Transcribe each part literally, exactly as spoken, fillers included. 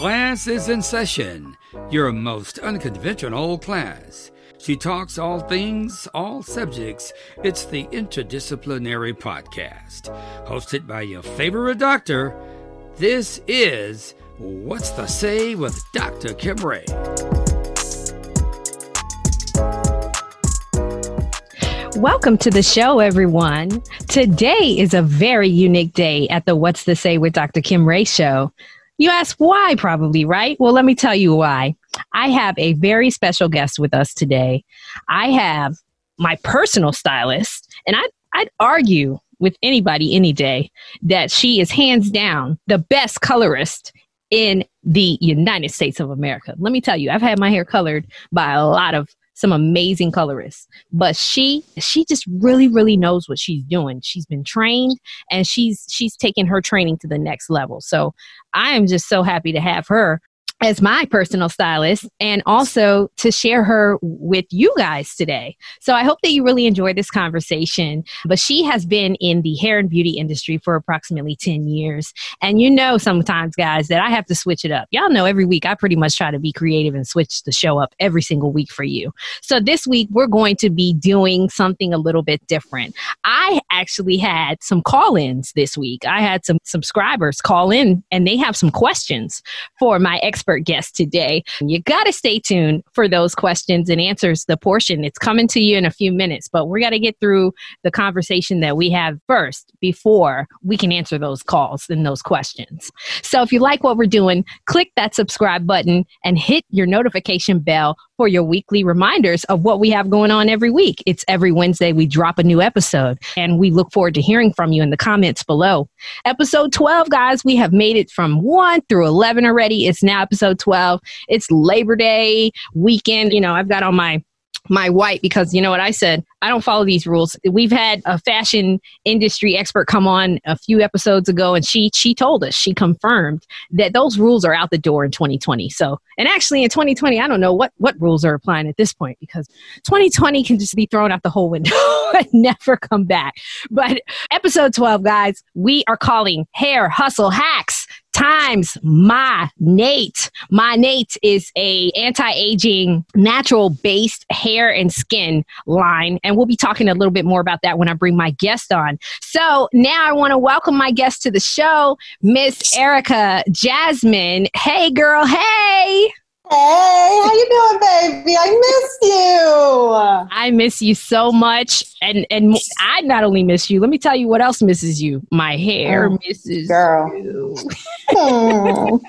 Class is in session, your most unconventional class. She talks all things, all subjects. It's the Interdisciplinary Podcast. Hosted by your favorite doctor, this is What's the Say with Doctor Kim Ray. Welcome to the show, everyone. Today is a very unique day at the What's the Say with Doctor Kim Ray show. You ask why, probably, right? Well, let me tell you why. I have a very special guest with us today. I have my personal stylist, and I'd, I'd argue with anybody any day that she is hands down the best colorist in the United States of America. Let me tell you, I've had my hair colored by a lot of some amazing colorists, but she she just really, really knows what she's doing. She's been trained, and she's she's taken her training to the next level. So I am just so happy to have her as my personal stylist and also to share her with you guys today. So I hope that you really enjoyed this conversation. But she has been in the hair and beauty industry for approximately ten years. And you know sometimes, guys, that I have to switch it up. Y'all know every week I pretty much try to be creative and switch the show up every single week for you. So this week we're going to be doing something a little bit different. I actually had some call-ins this week. I had some subscribers call in, and they have some questions for my expert guest today. You got to stay tuned for those questions and answers, the portion. It's coming to you in a few minutes, but we got to get through the conversation that we have first before we can answer those calls and those questions. So if you like what we're doing, click that subscribe button and hit your notification bell for your weekly reminders of what we have going on every week. It's every Wednesday we drop a new episode, and we look forward to hearing from you in the comments below. Episode twelve, guys, we have made it from one through eleven already. It's now episode twelve. It's Labor Day weekend. You know, I've got on my my white because you know what I said? I don't follow these rules. We've had a fashion industry expert come on a few episodes ago, and she she told us, she confirmed that those rules are out the door in twenty twenty. So, and actually in twenty twenty, I don't know what, what rules are applying at this point, because twenty twenty can just be thrown out the whole window and never come back. But episode twelve, guys, we are calling Hair Hustle Hacks times Monat. Monat is a anti-aging, natural-based hair and skin line. And we'll be talking a little bit more about that when I bring my guest on. So now I want to welcome my guest to the show, Miss Erica Jasmine. Hey, girl. Hey. Hey, how you doing, baby? I miss you. I miss you so much. And and I not only miss you, let me tell you what else misses you. My hair oh, misses girl. you. Mm.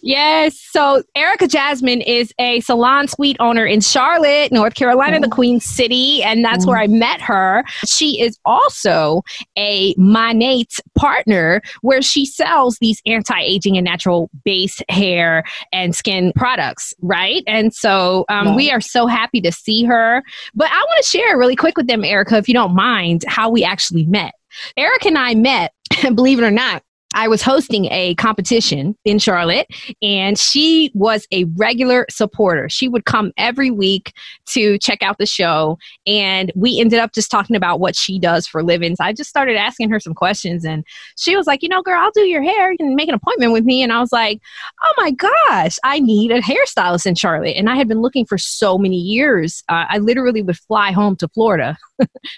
Yes. So Erica Jasmine is a salon suite owner in Charlotte, North Carolina, mm. the Queen City. And that's mm. where I met her. She is also a Monat partner, where she sells these anti-aging and natural base hair and skin products. Right. And so um, yeah. we are so happy to see her. But I want to share really quick with them, Erica, if you don't mind, how we actually met. Erica and I met, believe it or not, I was hosting a competition in Charlotte, and she was a regular supporter. She would come every week to check out the show, and we ended up just talking about what she does for living. So I just started asking her some questions, and she was like, you know, girl, I'll do your hair. You can make an appointment with me. And I was like, oh my gosh, I need a hairstylist in Charlotte. And I had been looking for so many years. Uh, I literally would fly home to Florida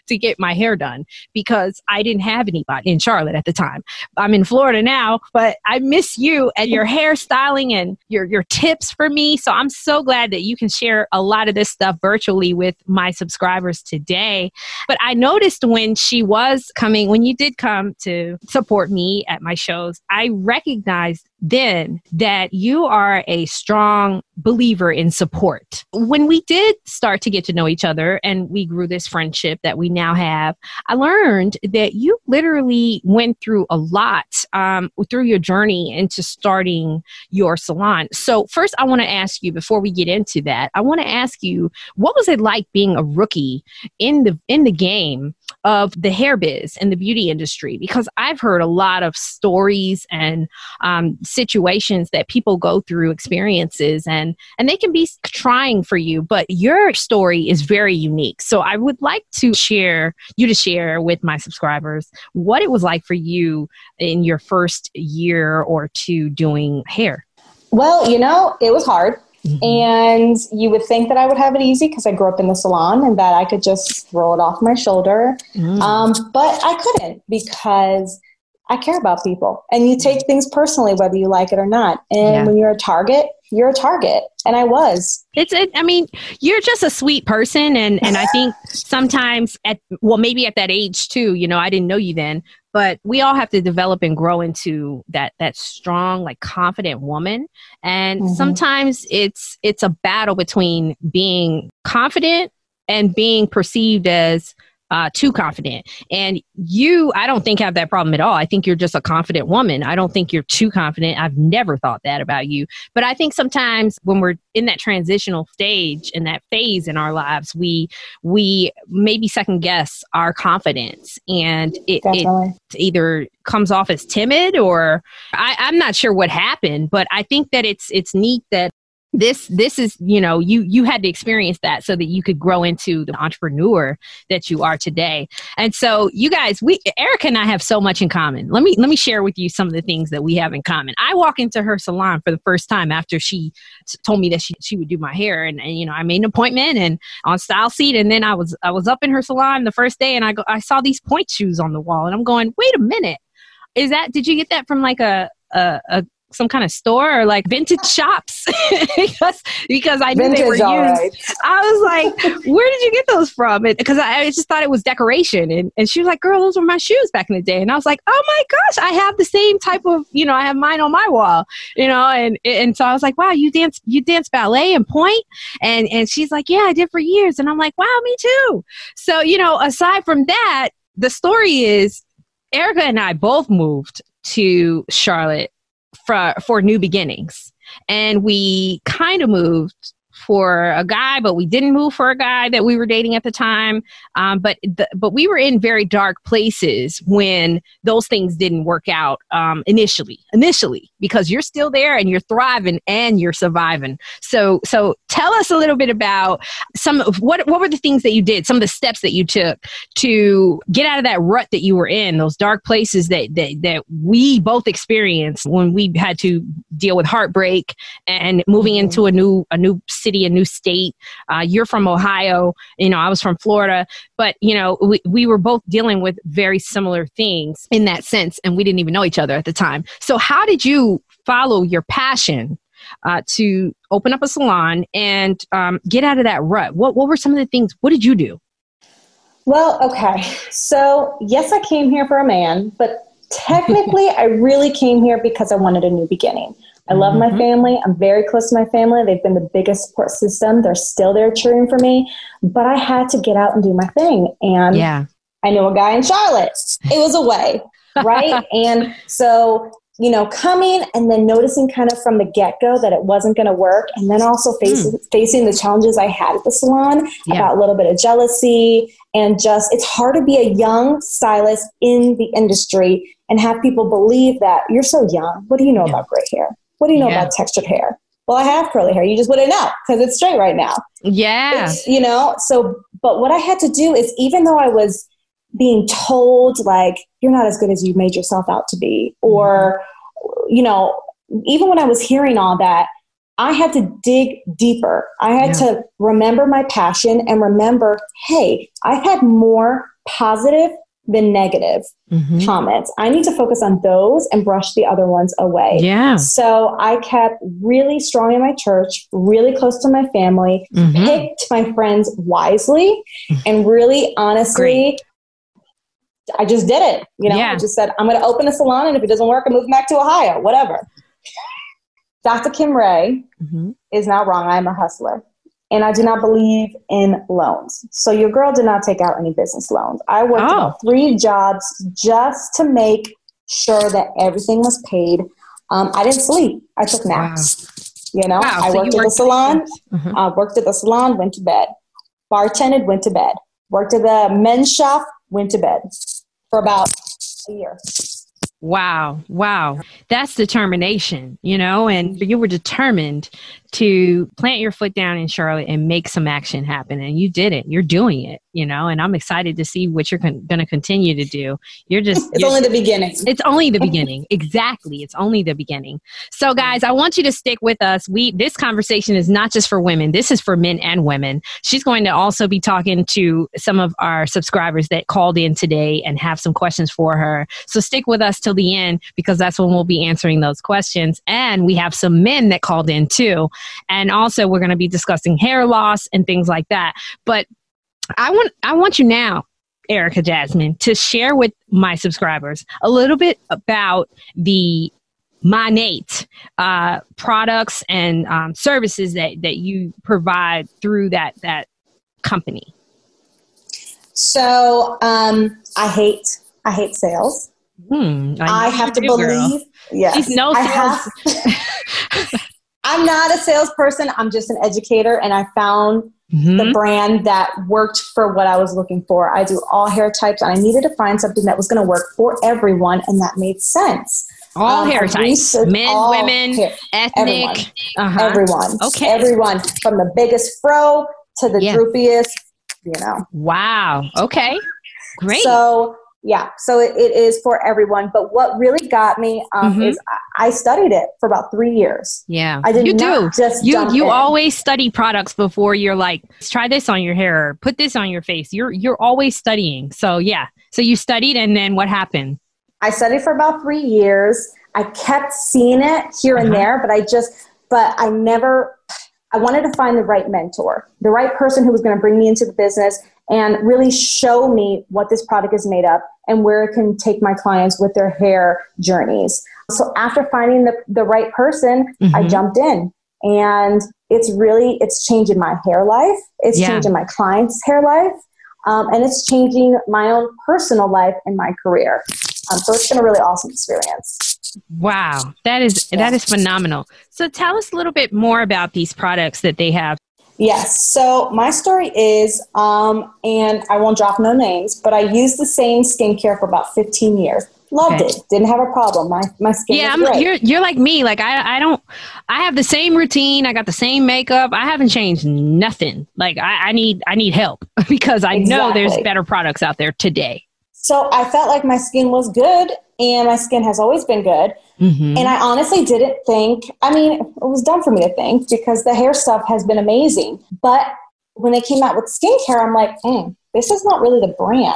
to get my hair done because I didn't have anybody in Charlotte at the time. I'm in Florida. Florida now, but I miss you and your hairstyling and your, your tips for me. So I'm so glad that you can share a lot of this stuff virtually with my subscribers today. But I noticed when she was coming, when you did come to support me at my shows, I recognized then that you are a strong believer in support. When we did start to get to know each other and we grew this friendship that we now have, I learned that you literally went through a lot um, through your journey into starting your salon. So first, I want to ask you, before we get into that, I want to ask you, what was it like being a rookie in the in the game of the hair biz and the beauty industry, because I've heard a lot of stories and um, situations that people go through, experiences, and, and they can be trying for you, but your story is very unique. So I would like to share you to share with my subscribers what it was like for you in your first year or two doing hair. Well, you know, it was hard. Mm-hmm. And you would think that I would have it easy because I grew up in the salon and that I could just throw it off my shoulder. Mm. Um, but I couldn't, because I care about people and you take things personally, whether you like it or not. And yeah. when you're a target, you're a target. And I was. It's a, I mean, you're just a sweet person. And, and I think sometimes at, well, maybe at that age too, you know, I didn't know you then, but we all have to develop and grow into that, that strong, like confident woman. And mm-hmm. sometimes it's, it's a battle between being confident and being perceived as Uh, too confident. And you, I don't think have that problem at all. I think you're just a confident woman. I don't think you're too confident. I've never thought that about you. But I think sometimes when we're in that transitional stage, in that phase in our lives, we we maybe second guess our confidence. And it, it either comes off as timid or I, I'm not sure what happened. But I think that it's it's neat that This, this is, you know, you, you had to experience that so that you could grow into the entrepreneur that you are today. And so you guys, we, Erica and I have so much in common. Let me, let me share with you some of the things that we have in common. I walk into her salon for the first time after she told me that she, she would do my hair. And, and, you know, I made an appointment and on Style Seat. And then I was, I was up in her salon the first day and I go, I saw these point shoes on the wall and I'm going, wait a minute, is that, did you get that from like a, a, a some kind of store or like vintage shops? because, because I knew vintage, they were used. Right. I was like, where did you get those from? Because I, I just thought it was decoration. And, and she was like, girl, those were my shoes back in the day. And I was like, oh my gosh, I have the same type of, you know, I have mine on my wall, you know? And, and so I was like, wow, you dance, you dance ballet and point. And, and she's like, yeah, I did for years. And I'm like, wow, me too. So, you know, aside from that, the story is Erica and I both moved to Charlotte For, for new beginnings. And we kind of moved for a guy, but we didn't move for a guy that we were dating at the time. Um, but the, but we were in very dark places when those things didn't work out um, initially, initially, because you're still there and you're thriving and you're surviving. So so tell us a little bit about some of what, what were the things that you did, some of the steps that you took to get out of that rut that you were in, those dark places that that, that we both experienced when we had to deal with heartbreak and moving into a new a new city, a new state. Uh, you're from Ohio, you know, I was from Florida, but you know, we, we were both dealing with very similar things in that sense. And we didn't even know each other at the time. So how did you follow your passion uh, to open up a salon and um, get out of that rut? What, what were some of the things, what did you do? Well, okay. So yes, I came here for a man, but technically I really came here because I wanted a new beginning. I love mm-hmm. my family. I'm very close to my family. They've been the biggest support system. They're still there cheering for me. But I had to get out and do my thing. And yeah. I knew a guy in Charlotte. It was a way, right? And so, you know, coming and then noticing kind of from the get-go that it wasn't going to work. And then also facing, mm. facing the challenges I had at the salon yeah. about a little bit of jealousy. And just, it's hard to be a young stylist in the industry and have people believe that you're so young. What do you know yeah. about gray hair? What do you know yeah. about textured hair? Well, I have curly hair. You just wouldn't know because it's straight right now. Yeah. It's, you know, so, but what I had to do is even though I was being told like, you're not as good as you made yourself out to be, or, mm-hmm. you know, even when I was hearing all that, I had to dig deeper. I had yeah. to remember my passion and remember, hey, I've had more positive than negative mm-hmm. comments. I need to focus on those and brush the other ones away. Yeah. So I kept really strong in my church, really close to my family, mm-hmm. picked my friends wisely, and really honestly, Great. I just did it. You know, yeah. I just said, I'm going to open a salon, and if it doesn't work, I move back to Ohio, whatever. Doctor Kim Ray mm-hmm. is not wrong. I am a hustler. And I do not believe in loans. So your girl did not take out any business loans. I worked oh. about three jobs just to make sure that everything was paid. Um, I didn't sleep. I took naps. Wow. You know, wow. I so worked, you worked at the salon, mm-hmm. uh, worked at the salon, went to bed, bartended, went to bed, worked at the men's shop, went to bed for about a year. Wow. Wow. That's determination, you know, and you were determined to plant your foot down in Charlotte and make some action happen. And you did it. You're doing it, you know, and I'm excited to see what you're con- going to continue to do. You're just, it's you're, only the beginning. It's only the beginning. Exactly. It's only the beginning. So guys, I want you to stick with us. We, this conversation is not just for women. This is for men and women. She's going to also be talking to some of our subscribers that called in today and have some questions for her. So stick with us till the end, because that's when we'll be answering those questions. And we have some men that called in too. And also we're going to be discussing hair loss and things like that. But I want, I want you now, Erica Jasmine, to share with my subscribers a little bit about the Monat uh, products and um, services that, that you provide through that, that company. So um, I hate, I hate sales. Hmm, I, I have to do, believe. Yes, she's no sales. I have, I'm not a salesperson. I'm just an educator, and I found mm-hmm. the brand that worked for what I was looking for. I do all hair types, and I needed to find something that was going to work for everyone, and that made sense. All um, hair types, men, women, hair, ethnic, everyone, uh-huh. everyone, okay, everyone, from the biggest fro to the yeah. droopiest. You know. Wow. Okay. Great. So. Yeah, so it, it is for everyone. But what really got me um, mm-hmm. is I, I studied it for about three years. Yeah, I did you not do. Just you you in. Always study products before you're like, try this on your hair, or put this on your face. You're you're always studying. So yeah, so you studied, and then what happened? I studied for about three years. I kept seeing it here uh-huh. and there, but I just but I never. I wanted to find the right mentor, the right person who was going to bring me into the business and really show me what this product is made of and where it can take my clients with their hair journeys. So after finding the, the right person, mm-hmm. I jumped in, and it's really, it's changing my hair life. It's yeah. changing my clients' hair life. Um, and it's changing my own personal life and my career. Um, so it's been a really awesome experience. Wow. That is, yeah. that is phenomenal. So tell us a little bit more about these products that they have. Yes. So my story is, um, and I won't drop no names, but I used the same skincare for about fifteen years. Loved okay. it. Didn't have a problem. My my skin yeah, was I'm, great. You're, you're like me. Like I, I don't, I have the same routine. I got the same makeup. I haven't changed nothing. Like I, I need, I need help because I exactly. know there's better products out there today. So I felt like my skin was good, and my skin has always been good. Mm-hmm. And I honestly didn't think, I mean, it was dumb for me to think because the hair stuff has been amazing. But when they came out with skincare, I'm like, mm, this is not really the brand.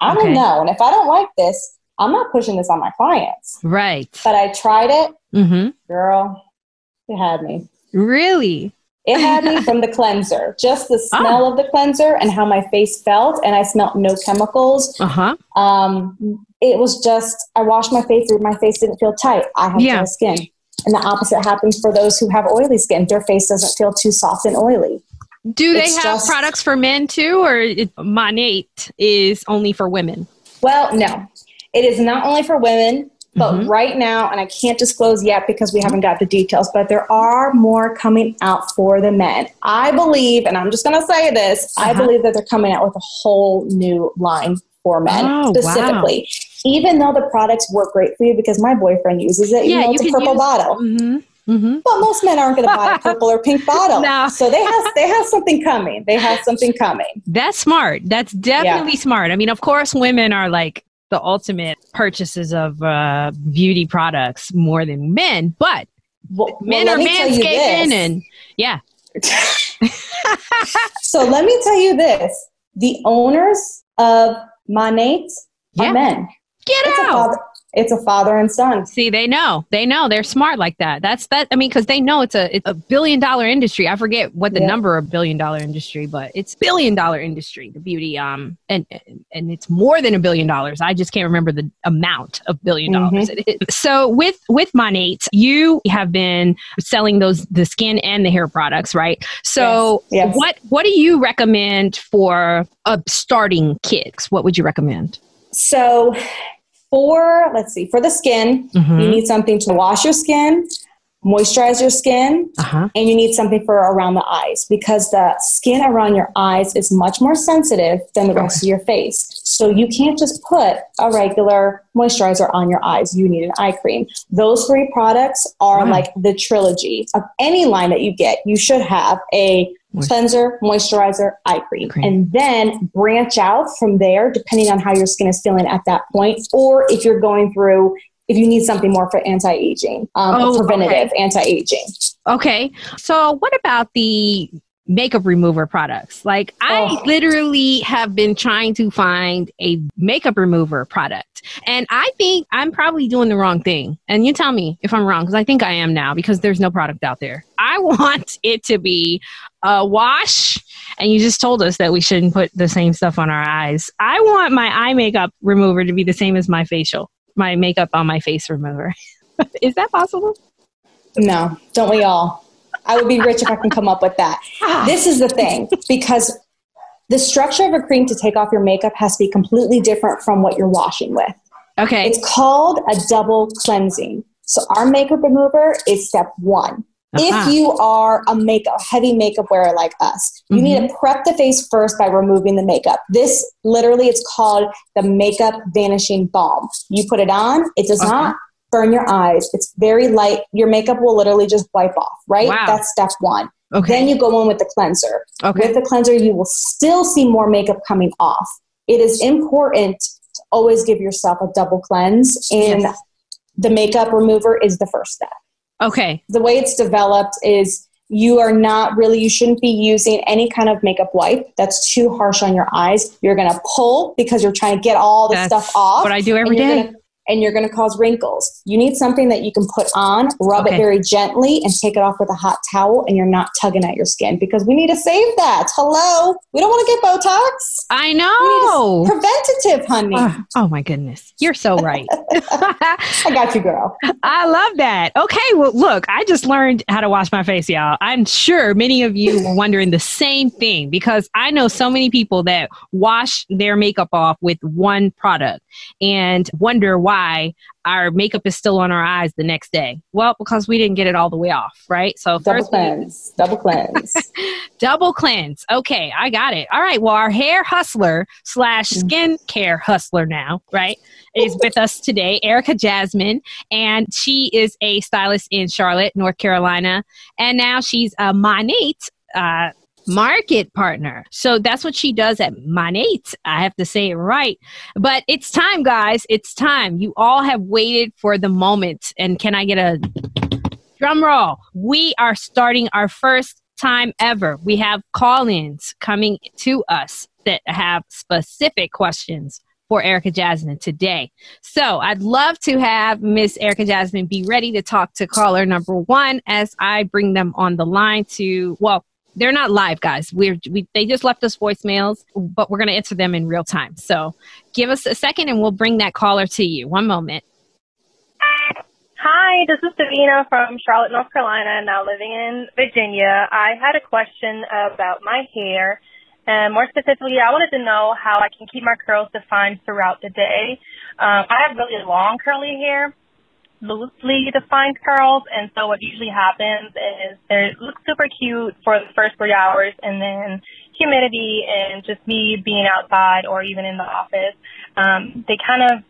I don't okay. know. And if I don't like this, I'm not pushing this on my clients. Right. But I tried it. Mm-hmm. Girl, it had me. Really? It had me from the cleanser, just the smell oh. of the cleanser and how my face felt. And I smelled no chemicals. Uh-huh. Um, it was just, I washed my face and my face didn't feel tight. I have yeah. dry skin. And the opposite happens for those who have oily skin. Their face doesn't feel too soft and oily. Do it's they have just, products for men too, or it, Monat is only for women? Well, no. It is not only for women. But mm-hmm. right now, and I can't disclose yet because we haven't got the details, but there are more coming out for the men. I believe, and I'm just going to say this, uh-huh. I believe that they're coming out with a whole new line for men oh, specifically. Wow. Even though the products work great for you, because my boyfriend uses it, yeah, you know, it's you a purple use, bottle. Mm-hmm. Mm-hmm. But most men aren't going to buy a purple or pink bottle. No. So they have they have something coming. They have something coming. That's smart. That's definitely yeah. smart. I mean, of course, women are like, the ultimate purchases of uh, beauty products more than men, but well, men well, are manscaping and yeah. So let me tell you this. The owners of Monat yeah. are men. Get it's out. A father, it's a father and son. See, they know, they know they're smart like that. That's that. I mean, cause they know it's a, it's a billion dollar industry. I forget what the yeah. number of billion dollar industry, but it's billion dollar industry, the beauty. Um, and, and it's more than a billion dollars. I just can't remember the amount of billion dollars. Mm-hmm. So with, with Monat, you have been selling those, the skin and the hair products, right? So yes. Yes. what, what do you recommend for a starting kids? What would you recommend? So, for, let's see, for the skin, mm-hmm. you need something to wash your skin, moisturize your skin, uh-huh. and you need something for around the eyes, because the skin around your eyes is much more sensitive than the rest of your face. So you can't just put a regular moisturizer on your eyes. You need an eye cream. Those three products are wow. like the trilogy of any line that you get. You should have a Moist- cleanser, moisturizer, eye cream, cream, and then branch out from there depending on how your skin is feeling at that point, or if you're going through, if you need something more for anti-aging, um, oh, preventative okay. anti-aging. Okay. So what about the makeup remover products? Like I oh. literally have been trying to find a makeup remover product, and I think I'm probably doing the wrong thing. And you tell me if I'm wrong, because I think I am now, because there's no product out there. I want it to be a wash. And you just told us that we shouldn't put the same stuff on our eyes. I want my eye makeup remover to be the same as my facial. My makeup on my face remover. Is that possible? No, don't we all? I would be rich if I can come up with that. This is the thing, because the structure of a cream to take off your makeup has to be completely different from what you're washing with. Okay. It's called a double cleansing. So our makeup remover is step one. Uh-huh. If you are a makeup, heavy makeup wearer like us, you mm-hmm. need to prep the face first by removing the makeup. This literally, it's called the makeup vanishing balm. You put it on, it does okay. not burn your eyes. It's very light. Your makeup will literally just wipe off, right? Wow. That's step one. Okay. Then you go on with the cleanser. Okay. With the cleanser, you will still see more makeup coming off. It is important to always give yourself a double cleanse, and yes. the makeup remover is the first step. Okay. The way it's developed is you are not really, you shouldn't be using any kind of makeup wipe. That's too harsh on your eyes. You're going to pull because you're trying to get all the stuff off. What I do every and day. Gonna, and you're going to cause wrinkles. You need something that you can put on, rub okay. it very gently, and take it off with a hot towel, and you're not tugging at your skin, because we need to save that. Hello. We don't want to get Botox. I know. Preventative, honey. Uh, oh, my goodness. You're so right. I got you, girl. I love that. Okay. Well, look, I just learned how to wash my face, y'all. I'm sure many of you were wondering the same thing, because I know so many people that wash their makeup off with one product and wonder why why our makeup is still on our eyes the next day. Well, because we didn't get it all the way off, right? So double first cleanse, we... double cleanse, double cleanse. Okay. I got it. All right. Well, our hair hustler slash skincare hustler now, right, is with us today, Erica Jasmine. And she is a stylist in Charlotte, North Carolina. And now she's a Monat, uh, market partner. So that's what she does at Monat. I have to say it right. But it's time, guys. It's time. You all have waited for the moment. And can I get a drum roll? We are starting our first time ever. We have call-ins coming to us that have specific questions for Erica Jasmine today. So I'd love to have Miss Erica Jasmine be ready to talk to caller number one as I bring them on the line to, well, they're not live, guys. We're, we they just left us voicemails, but we're going to answer them in real time. So give us a second and we'll bring that caller to you. One moment. Hi, this is Davina from Charlotte, North Carolina, now living in Virginia. I had a question about my hair, and more specifically, I wanted to know how I can keep my curls defined throughout the day. Um, I have really long curly hair, loosely defined curls, and so what usually happens is they look super cute for the first three hours, and then humidity and just me being outside or even in the office, um, they kind of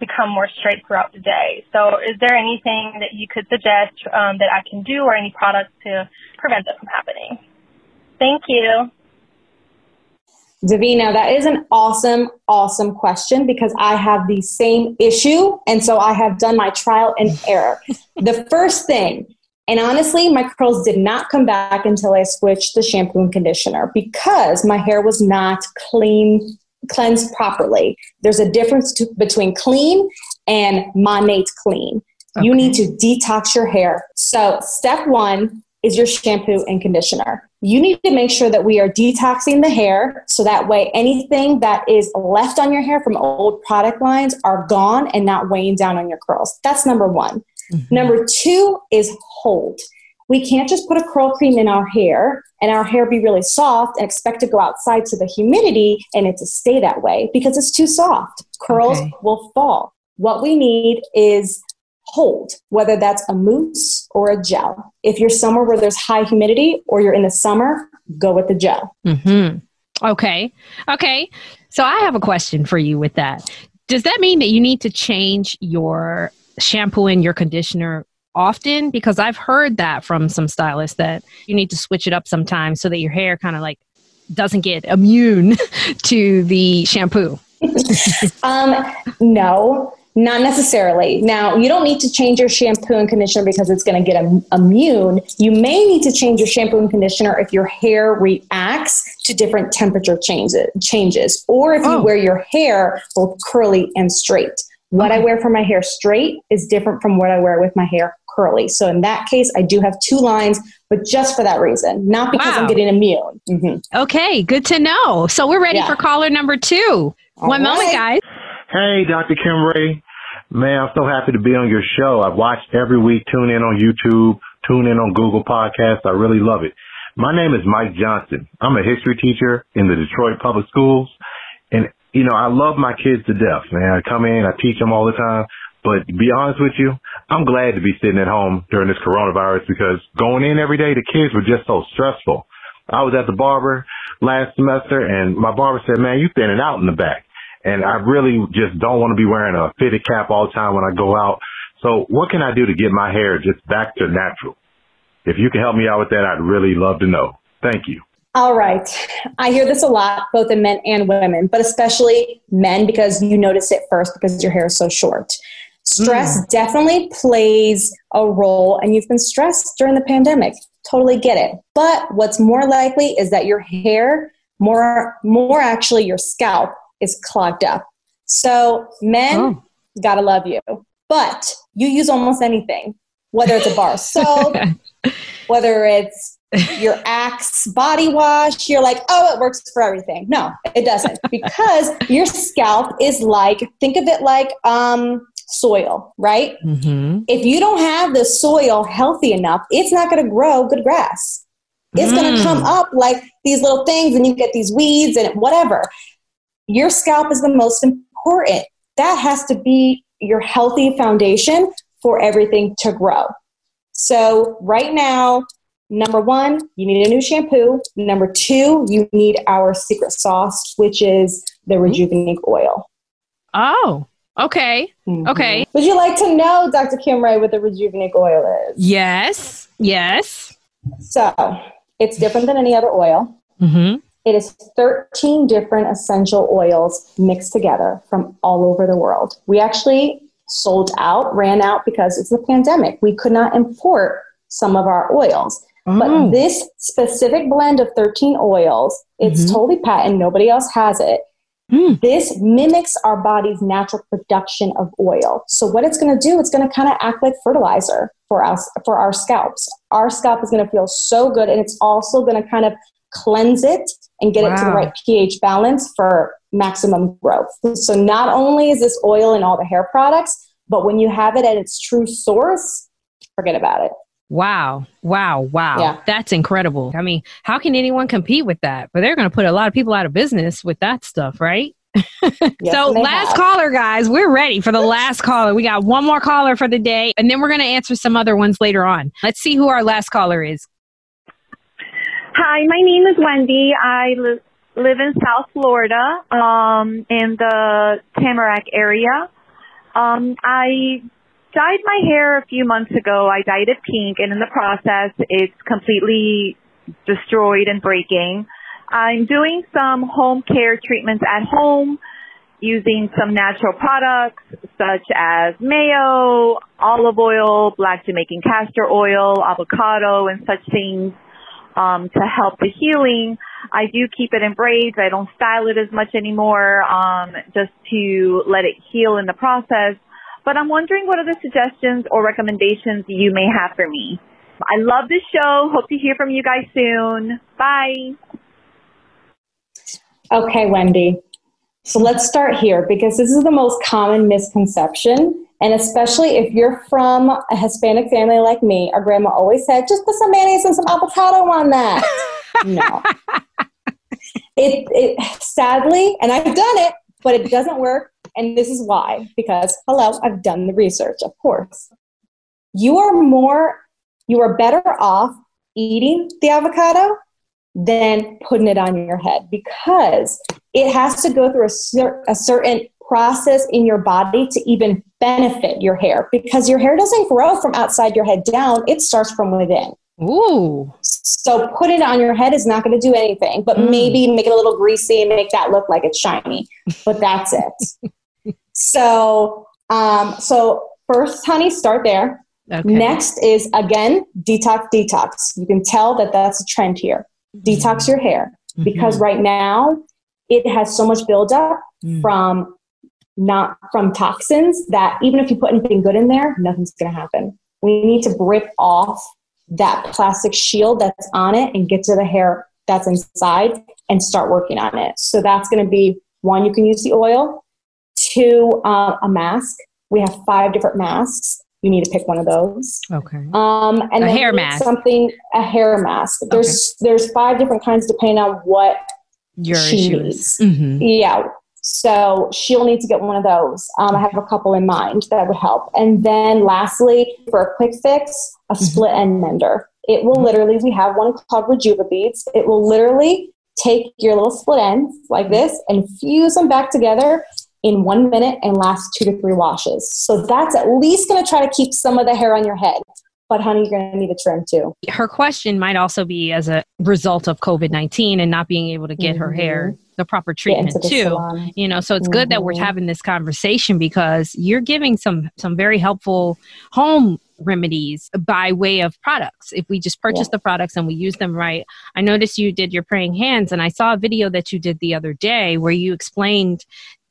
become more straight throughout the day. So is there anything that you could suggest um, that I can do, or any products to prevent that from happening? Thank you. Davina, that is an awesome, awesome question, because I have the same issue. And so I have done my trial and error. The first thing, and honestly, my curls did not come back until I switched the shampoo and conditioner, because my hair was not clean, cleansed properly. There's a difference to, between clean and Monat clean. Okay. You need to detox your hair. So step one is your shampoo and conditioner. You need to make sure that we are detoxing the hair, so that way anything that is left on your hair from old product lines are gone and not weighing down on your curls. That's number one. Mm-hmm. Number two is hold. We can't just put a curl cream in our hair and our hair be really soft and expect to go outside to the humidity and it to stay that way, because it's too soft. Curls okay. will fall. What we need is hold, whether that's a mousse or a gel. If you're somewhere where there's high humidity or you're in the summer, go with the gel. Mm-hmm. Okay. Okay. So I have a question for you with that. Does that mean that you need to change your shampoo and your conditioner often? Because I've heard that from some stylists that you need to switch it up sometimes so that your hair kind of like doesn't get immune to the shampoo. um, no, not necessarily. Now, you don't need to change your shampoo and conditioner because it's going to get im- immune. You may need to change your shampoo and conditioner if your hair reacts to different temperature changes, changes or if oh. you wear your hair both curly and straight. What okay. I wear for my hair straight is different from what I wear with my hair curly. So in that case, I do have two lines, but just for that reason, not because wow. I'm getting immune. Mm-hmm. Okay, good to know. So we're ready yeah. for caller number two. All One right. moment, guys. Hey, Doctor Kim Ray. Man, I'm so happy to be on your show. I watch every week, tune in on YouTube, tune in on Google Podcasts. I really love it. My name is Mike Johnson. I'm a history teacher in the Detroit Public Schools. And you know, I love my kids to death, man. I come in, I teach them all the time. But to be honest with you, I'm glad to be sitting at home during this coronavirus because going in every day, the kids were just so stressful. I was at the barber last semester, and my barber said, man, you thinning out in the back. And I really just don't want to be wearing a fitted cap all the time when I go out. So what can I do to get my hair just back to natural? If you can help me out with that, I'd really love to know. Thank you. All right. I hear this a lot, both in men and women, but especially men because you notice it first because your hair is so short. Stress mm. definitely plays a role, and you've been stressed during the pandemic. Totally get it. But what's more likely is that your hair, more, more actually your scalp, is clogged up. So men, oh. gotta love you. But you use almost anything, whether it's a bar of soap, whether it's your Axe body wash, you're like, oh, it works for everything. No, it doesn't. Because your scalp is like, think of it like um, soil, right? Mm-hmm. If you don't have the soil healthy enough, it's not going to grow good grass. It's mm. going to come up like these little things and you get these weeds and whatever. Your scalp is the most important. That has to be your healthy foundation for everything to grow. So right now, number one, you need a new shampoo. Number two, you need our secret sauce, which is the rejuvenating oil. Oh, okay. Mm-hmm. Okay. Would you like to know, Doctor Kim Ray, what the rejuvenating oil is? Yes. Yes. So it's different than any other oil. Mm-hmm. It is thirteen different essential oils mixed together from all over the world. We actually sold out, ran out because it's the pandemic. We could not import some of our oils. But this specific blend of thirteen oils, it's mm-hmm. totally patent. Nobody else has it. Mm. This mimics our body's natural production of oil. So what it's going to do, it's going to kind of act like fertilizer for us, for our scalps. Our scalp is going to feel so good. And it's also going to kind of cleanse it and get wow. it to the right pH balance for maximum growth. So not only is this oil in all the hair products, but when you have it at its true source, forget about it. Wow. Wow. Wow. Yeah. That's incredible. I mean, how can anyone compete with that? But they're going to put a lot of people out of business with that stuff, right? Yes, so last have. caller, guys, we're ready for the last caller. We got one more caller for the day, and then we're going to answer some other ones later on. Let's see who our last caller is. Hi, my name is Wendy. I li- live in South Florida, um, in the Tamarack area. Um, I... dyed my hair a few months ago. I dyed it pink, and in the process, it's completely destroyed and breaking. I'm doing some home care treatments at home using some natural products such as mayo, olive oil, black Jamaican castor oil, avocado, and such things um, to help the healing. I do keep it in braids. I don't style it as much anymore um, just to let it heal in the process. But I'm wondering what are the suggestions or recommendations you may have for me. I love this show. Hope to hear from you guys soon. Bye. Okay, Wendy. So let's start here because this is the most common misconception. And especially if you're from a Hispanic family like me, our grandma always said, just put some mayonnaise and some avocado on that. No. It, it sadly, and I've done it, but it doesn't work. And this is why, because, hello, I've done the research, of course. you are more, you are better off eating the avocado than putting it on your head, because it has to go through a, cer- a certain process in your body to even benefit your hair, because your hair doesn't grow from outside your head down. It starts from within. Ooh. So putting it on your head is not going to do anything, but mm. maybe make it a little greasy and make that look like it's shiny, but that's it. So, um, so first, honey, start there. Okay. Next is, again, detox, detox. You can tell that that's a trend here. Detox your hair, because mm-hmm. right now it has so much buildup mm. from not from toxins that even if you put anything good in there, nothing's going to happen. We need to rip off that plastic shield that's on it and get to the hair that's inside and start working on it. So that's going to be one, you can use the oil. Two, uh, a mask. We have five different masks. You need to pick one of those. Okay. Um, and a then hair mask. Something, a hair mask. There's okay. there's five different kinds depending on what your she needs. Mm-hmm. Yeah. So she'll need to get one of those. Um, I have a couple in mind that would help. And then lastly, for a quick fix, a mm-hmm. split end mender. It will mm-hmm. literally, we have one called Rejuva Beads. It will literally take your little split ends like this and fuse them back together in one minute and last two to three washes. So that's at least going to try to keep some of the hair on your head. But honey, you're going to need a trim too. Her question might also be as a result of COVID nineteen and not being able to get mm-hmm. her hair the proper treatment the too. Salon. You know, so it's mm-hmm. good that we're having this conversation, because you're giving some some very helpful home remedies by way of products. If we just purchase yeah. the products and we use them right. I noticed you did your praying hands, and I saw a video that you did the other day where you explained,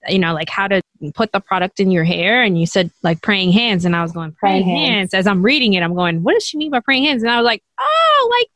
you know, like how to put the product in your hair, and you said like praying hands, and I was going praying, praying hands. hands as I'm reading it. I'm going, what does she mean by praying hands? And I was like, oh, like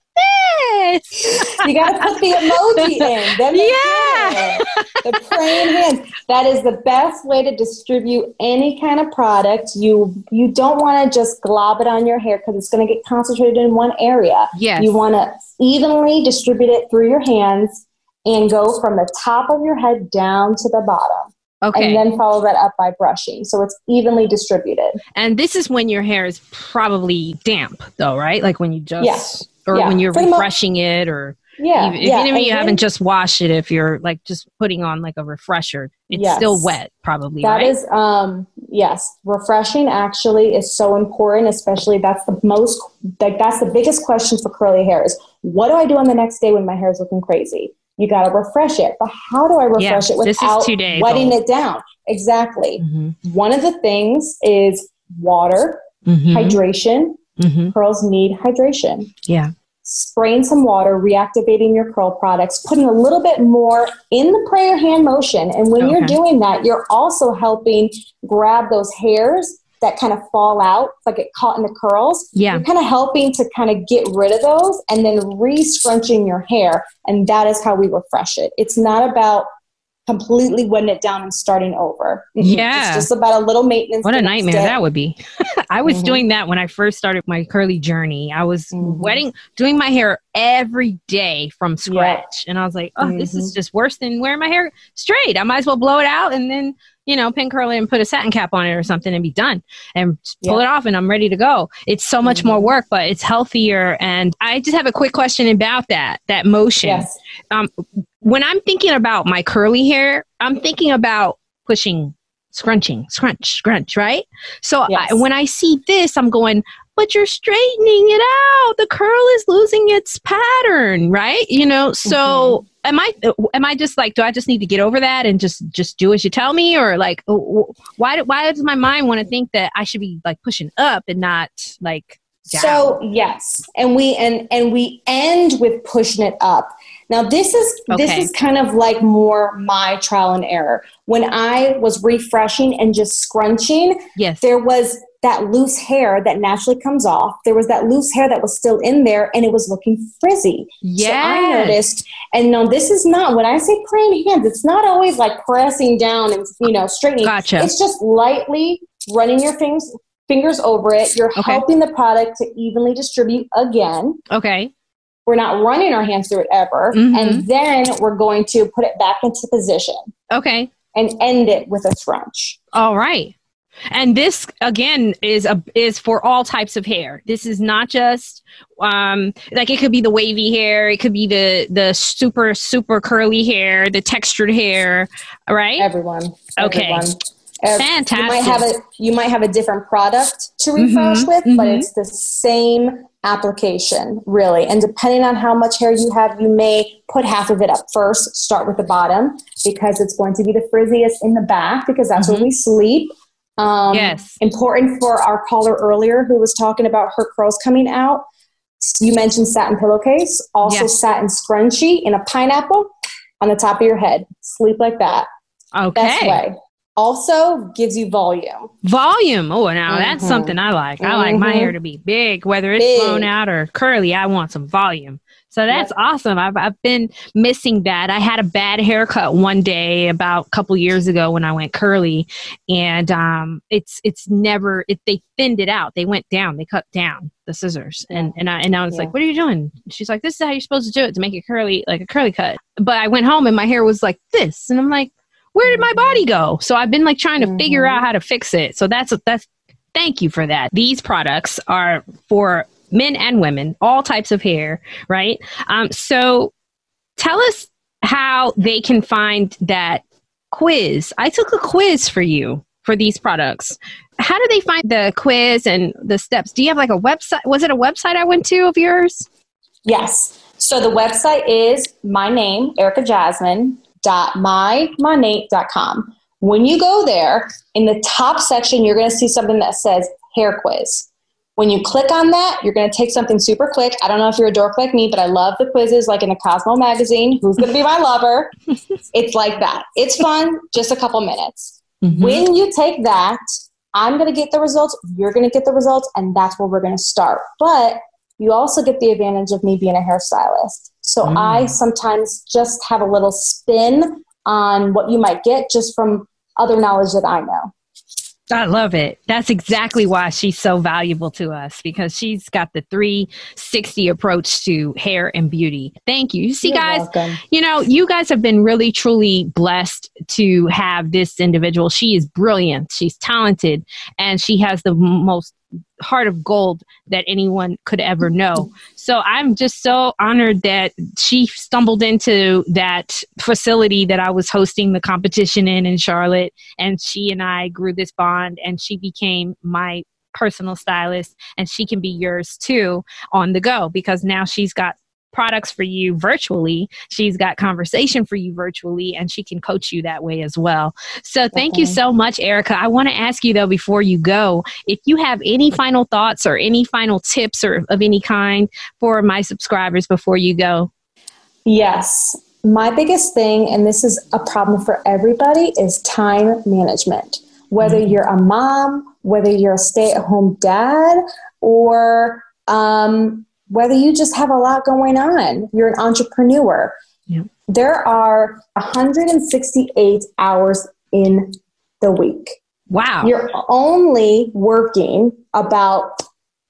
this. You gotta put the emoji in. Then yeah, the praying hands. That is the best way to distribute any kind of product. You you don't want to just glob it on your hair, because it's going to get concentrated in one area. Yes, you want to evenly distribute it through your hands and go from the top of your head down to the bottom. Okay. And then follow that up by brushing. So it's evenly distributed. And this is when your hair is probably damp though, right? Like when you just, yes. or yeah. when you're Pretty refreshing much. It or yeah. even, yeah. even if you then, haven't just washed it, if you're like just putting on like a refresher, it's yes. still wet probably, That right? is, um, yes. Refreshing actually is so important, especially that's the most, like that's the biggest question for curly hair is, what do I do on the next day when my hair is looking crazy? You got to refresh it. But how do I refresh yeah, it without wetting old. It down? Exactly. Mm-hmm. One of the things is water, mm-hmm. hydration. Mm-hmm. Curls need hydration. Yeah. Spraying some water, reactivating your curl products, putting a little bit more in the prayer hand motion. And when okay. you're doing that, you're also helping grab those hairs that kind of fall out, like get caught in the curls. Yeah. You're kind of helping to kind of get rid of those and then re-scrunching your hair. And that is how we refresh it. It's not about completely wetting it down and starting over. Yeah. It's just about a little maintenance. What a nightmare day. That would be. I was mm-hmm. doing that when I first started my curly journey. I was mm-hmm. wetting, doing my hair every day from scratch. Yeah. And I was like, oh, mm-hmm. this is just worse than wearing my hair straight. I might as well blow it out and then, you know, pin curl it and put a satin cap on it or something and be done and pull yeah. it off and I'm ready to go. It's so much mm-hmm. more work, but it's healthier. And I just have a quick question about that, that motion. Yes. Um, when I'm thinking about my curly hair, I'm thinking about pushing, scrunching, scrunch, scrunch, right? So yes. I, when I see this, I'm going, but you're straightening it out. The curl is losing its pattern, right? You know, so... Mm-hmm. Am I am I just like, do I just need to get over that and just, just do as you tell me? Or like, why do, why does my mind want to think that I should be like pushing up and not like down? So yes. And we and, and we end with pushing it up. Now this is okay. this is kind of like more my trial and error. When I was refreshing and just scrunching, yes. there was that loose hair that naturally comes off. There was that loose hair that was still in there and it was looking frizzy. Yes. So I noticed, and no, this is not, when I say praying hands, it's not always like pressing down and, you know, straightening. Gotcha. It's just lightly running your fingers, fingers over it. You're okay. helping the product to evenly distribute again. Okay. We're not running our hands through it ever. Mm-hmm. And then we're going to put it back into position. Okay. And end it with a scrunch. All right. And this, again, is a, is for all types of hair. This is not just, um, like, it could be the wavy hair. It could be the, the super, super curly hair, the textured hair, right? Everyone. Okay. Everyone. Fantastic. You might have a, you might have a different product to refresh mm-hmm, with, mm-hmm. but it's the same application, really. And depending on how much hair you have, you may put half of it up first, start with the bottom, because it's going to be the frizziest in the back, because that's mm-hmm. where we sleep. Um, yes. Important for our caller earlier who was talking about her curls coming out. You mentioned satin pillowcase, also yes. satin scrunchie in a pineapple on the top of your head. Sleep like that. Okay. Best way. Also gives you volume. Volume. Oh, now mm-hmm. that's something I like. I mm-hmm. like my hair to be big, whether it's big. blown out or curly. I want some volume. So that's yep. awesome. I've, I've been missing that. I had a bad haircut one day about a couple years ago when I went curly, and um, it's it's never it, they thinned it out. They went down. They cut down the scissors, yeah. and and I and I was yeah. like, "What are you doing?" She's like, "This is how you're supposed to do it to make it curly, like a curly cut." But I went home and my hair was like this, and I'm like, "Where did my body go?" So I've been like trying to mm-hmm. figure out how to fix it. So that's that's thank you for that. These products are for men and women, all types of hair, right? Um, so tell us how they can find that quiz. I took a quiz for you for these products. How do they find the quiz and the steps? Do you have like a website? Was it a website I went to of yours? Yes. So the website is my name, erica jasmine dot my monat dot com. When you go there, in the top section, you're going to see something that says hair quiz. When you click on that, you're going to take something super quick. I don't know if you're a dork like me, but I love the quizzes, like in the Cosmo magazine. Who's going to be my lover? It's like that. It's fun. Just a couple minutes. Mm-hmm. When you take that, I'm going to get the results. You're going to get the results. And that's where we're going to start. But you also get the advantage of me being a hairstylist. So mm. I sometimes just have a little spin on what you might get just from other knowledge that I know. I love it. That's exactly why she's so valuable to us, because she's got the three sixty approach to hair and beauty. Thank you. You see, You're guys, welcome. You know, you guys have been really, truly blessed to have this individual. She is brilliant. She's talented, and she has the most heart of gold that anyone could ever know. So I'm just so honored that she stumbled into that facility that I was hosting the competition in in Charlotte, and she and I grew this bond, and she became my personal stylist, and she can be yours too on the go, because now she's got products for you virtually. She's got conversation for you virtually, and she can coach you that way as well. So thank okay. you so much, Erica. I want to ask you though, before you go, if you have any final thoughts or any final tips or of any kind for my subscribers before you go. Yes. My biggest thing, and this is a problem for everybody, is time management. Whether mm-hmm. you're a mom, whether you're a stay-at-home dad, or, um, whether you just have a lot going on, you're an entrepreneur. Yep. There are one hundred sixty-eight hours in the week. Wow. You're only working about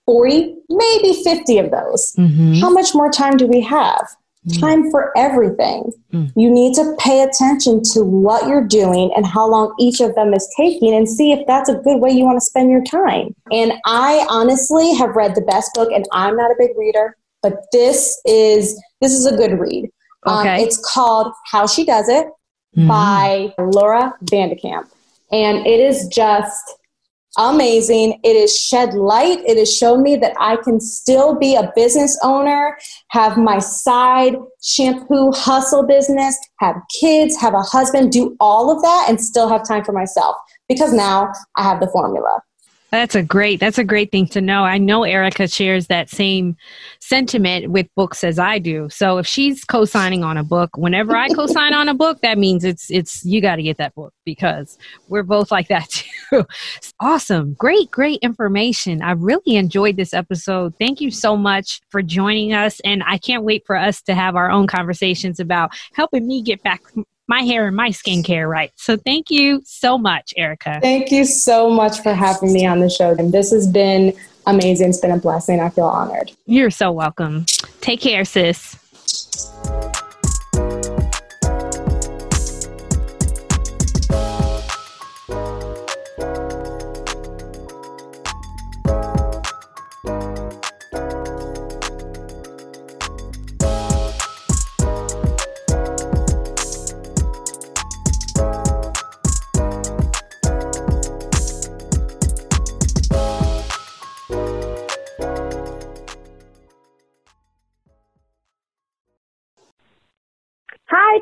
forty, maybe fifty of those. Mm-hmm. How much more time do we have? Mm-hmm. Time for everything. Mm-hmm. You need to pay attention to what you're doing and how long each of them is taking, and see if that's a good way you want to spend your time. And I honestly have read the best book, and I'm not a big reader, but this is, this is a good read. Okay. Um, it's called How She Does It mm-hmm. by Laura Vanderkamp. And it is just amazing. It has shed light. It has shown me that I can still be a business owner, have my side shampoo hustle business, have kids, have a husband, do all of that, and still have time for myself, because now I have the formula. That's a great, that's a great thing to know. I know Erica shares that same sentiment with books as I do. So if she's co-signing on a book, whenever I co-sign on a book, that means it's, it's, you got to get that book, because we're both like that too. Awesome. Great, great information. I really enjoyed this episode. Thank you so much for joining us. And I can't wait for us to have our own conversations about helping me get back my hair and my skincare right. So thank you so much, Erica. Thank you so much for having me on the show. And this has been amazing. It's been a blessing. I feel honored. You're so welcome. Take care, sis.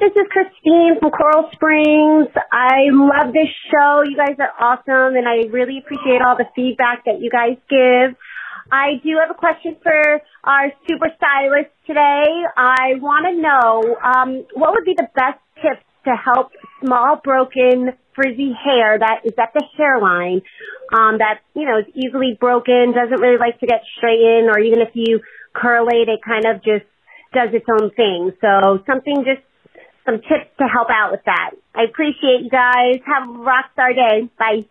this is Christine from Coral Springs. I love this show. You guys are awesome, and I really appreciate all the feedback that you guys give. I do have a question for our super stylist today. I want to know um, what would be the best tips to help small, broken, frizzy hair that is at the hairline um, that, you know, is easily broken, doesn't really like to get straightened, or even if you curlate, it kind of just does its own thing. So something, just some tips to help out with that. I appreciate you guys. Have a rock star day. Bye.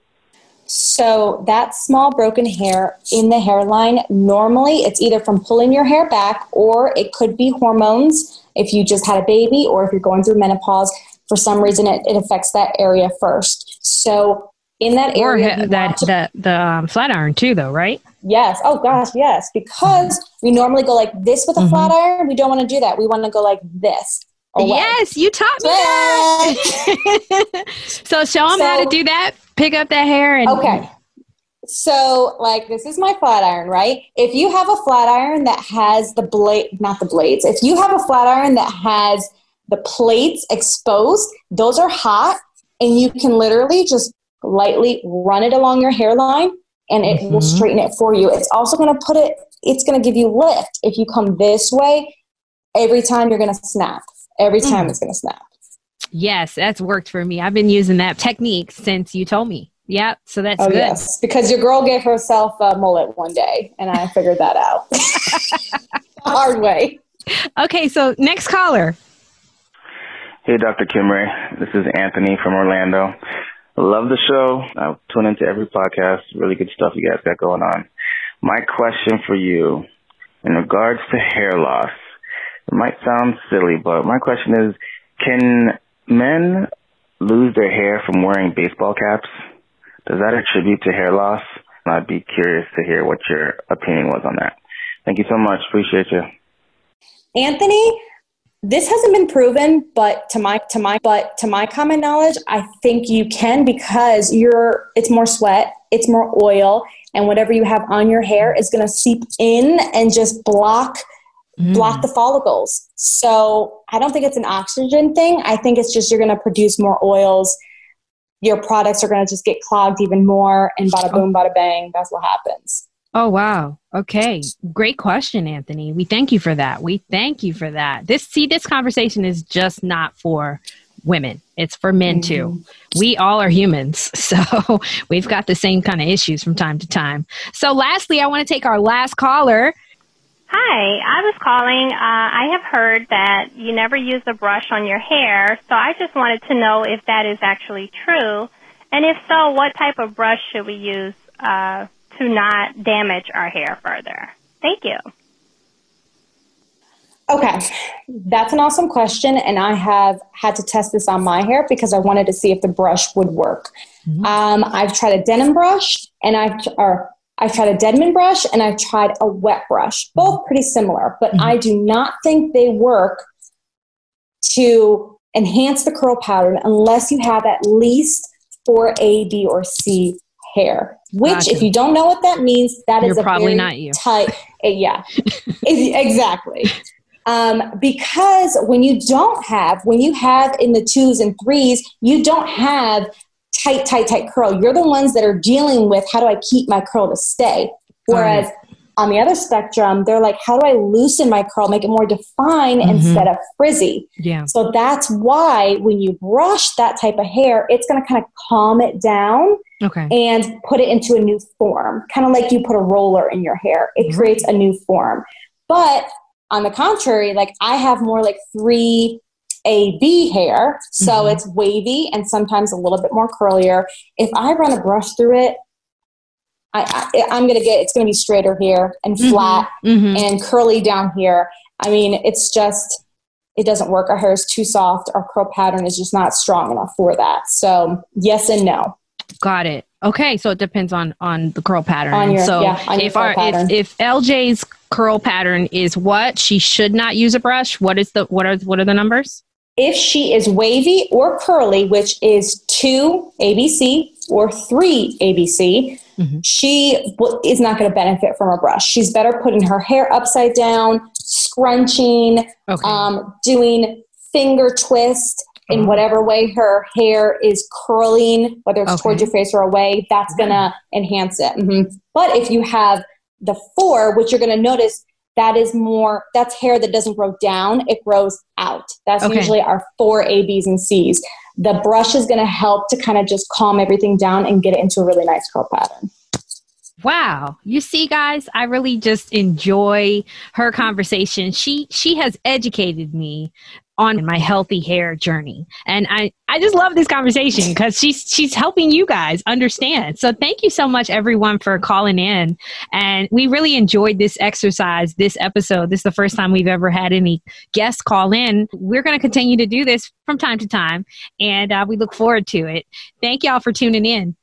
So that small broken hair in the hairline, normally it's either from pulling your hair back, or it could be hormones if you just had a baby, or if you're going through menopause. For some reason, it, it affects that area first. So in that area, or that, to, that the um, flat iron too, though, right? Yes. Oh gosh, yes. Because we normally go like this with a mm-hmm. flat iron. We don't want to do that. We want to go like this. Away. Yes, you taught me that. So show them so, how to do that. Pick up that hair and okay. So, like, this is my flat iron, right? If you have a flat iron that has the blade, not the blades. If you have a flat iron that has the plates exposed, those are hot, and you can literally just lightly run it along your hairline, and it mm-hmm. will straighten it for you. It's also going to put it, it's going to give you lift. If you come this way, every time you're going to snap. Every time mm. it's going to snap. Yes, that's worked for me. I've been using that technique since you told me. Yeah, so that's oh, good. Yes, because your girl gave herself a mullet one day, and I figured that out. Hard way. Okay, so next caller. Hey, Doctor Kim Ray. This is Anthony from Orlando. Love the show. I tune into every podcast. Really good stuff you guys got going on. My question for you, in regards to hair loss, it might sound silly, but my question is, can men lose their hair from wearing baseball caps? Does that attribute to hair loss? I'd be curious to hear what your opinion was on that. Thank you so much. Appreciate you. Anthony, this hasn't been proven, but to my to my but to my common knowledge, I think you can, because you're it's more sweat, it's more oil, and whatever you have on your hair is going to seep in and just block block the follicles. So I don't think it's an oxygen thing. I think it's just you're going to produce more oils. Your products are going to just get clogged even more, and bada boom, bada bang. That's what happens. Oh, wow. Okay. Great question, Anthony. We thank you for that. We thank you for that. This, see, this conversation is just not for women. It's for men too. We all are humans. So we've got the same kind of issues from time to time. So lastly, I want to take our last caller. Hi, I was calling. Uh, I have heard that you never use a brush on your hair, so I just wanted to know if that is actually true, and if so, what type of brush should we use uh, to not damage our hair further? Thank you. Okay, that's an awesome question, and I have had to test this on my hair because I wanted to see if the brush would work. Mm-hmm. Um, I've tried a denim brush, and I've or I've tried a Dedman brush, and I've tried a wet brush, both pretty similar, but mm-hmm. I do not think they work to enhance the curl pattern unless you have at least four A, B, or C hair, which gotcha. If you don't know what that means, that You're is a probably very not you. Tight, yeah, exactly. Um, because when you don't have, when you have in the twos and threes, you don't have tight, tight, tight curl. You're the ones that are dealing with, how do I keep my curl to stay? Whereas right. on the other spectrum, they're like, how do I loosen my curl, make it more defined mm-hmm. instead of frizzy? Yeah. So that's why when you brush that type of hair, it's going to kind of calm it down okay. and put it into a new form. Kind of like you put a roller in your hair. It mm-hmm. creates a new form. But on the contrary, like I have more like three A B hair, so mm-hmm. it's wavy and sometimes a little bit more curlier. If I run a brush through it, I, I, I'm going to get, it's going to be straighter here and mm-hmm. flat mm-hmm. and curly down here. I mean, it's just, it doesn't work. Our hair is too soft. Our curl pattern is just not strong enough for that. So yes and no. Got it. Okay, so it depends on, on the curl pattern. On your, so yeah, on if your our pattern. If, if L J's curl pattern is what she should not use a brush, what is the what are what are the numbers? If she is wavy or curly, which is two A B C or three A B C, mm-hmm. she w- is not going to benefit from a brush. She's better putting her hair upside down, scrunching, okay. um, doing finger twist in whatever way her hair is curling, whether it's okay. towards your face or away, that's going to enhance it. Mm-hmm. But if you have the four, which you're going to notice, that is more, that's hair that doesn't grow down, it grows out. That's okay. usually our four A, B's, and C's. The brush is going to help to kind of just calm everything down and get it into a really nice curl pattern. Wow. You see, guys, I really just enjoy her conversation. She she has educated me on my healthy hair journey. And I, I just love this conversation because she's she's helping you guys understand. So thank you so much, everyone, for calling in. And we really enjoyed this exercise, this episode. This is the first time we've ever had any guests call in. We're going to continue to do this from time to time, and uh, we look forward to it. Thank y'all for tuning in.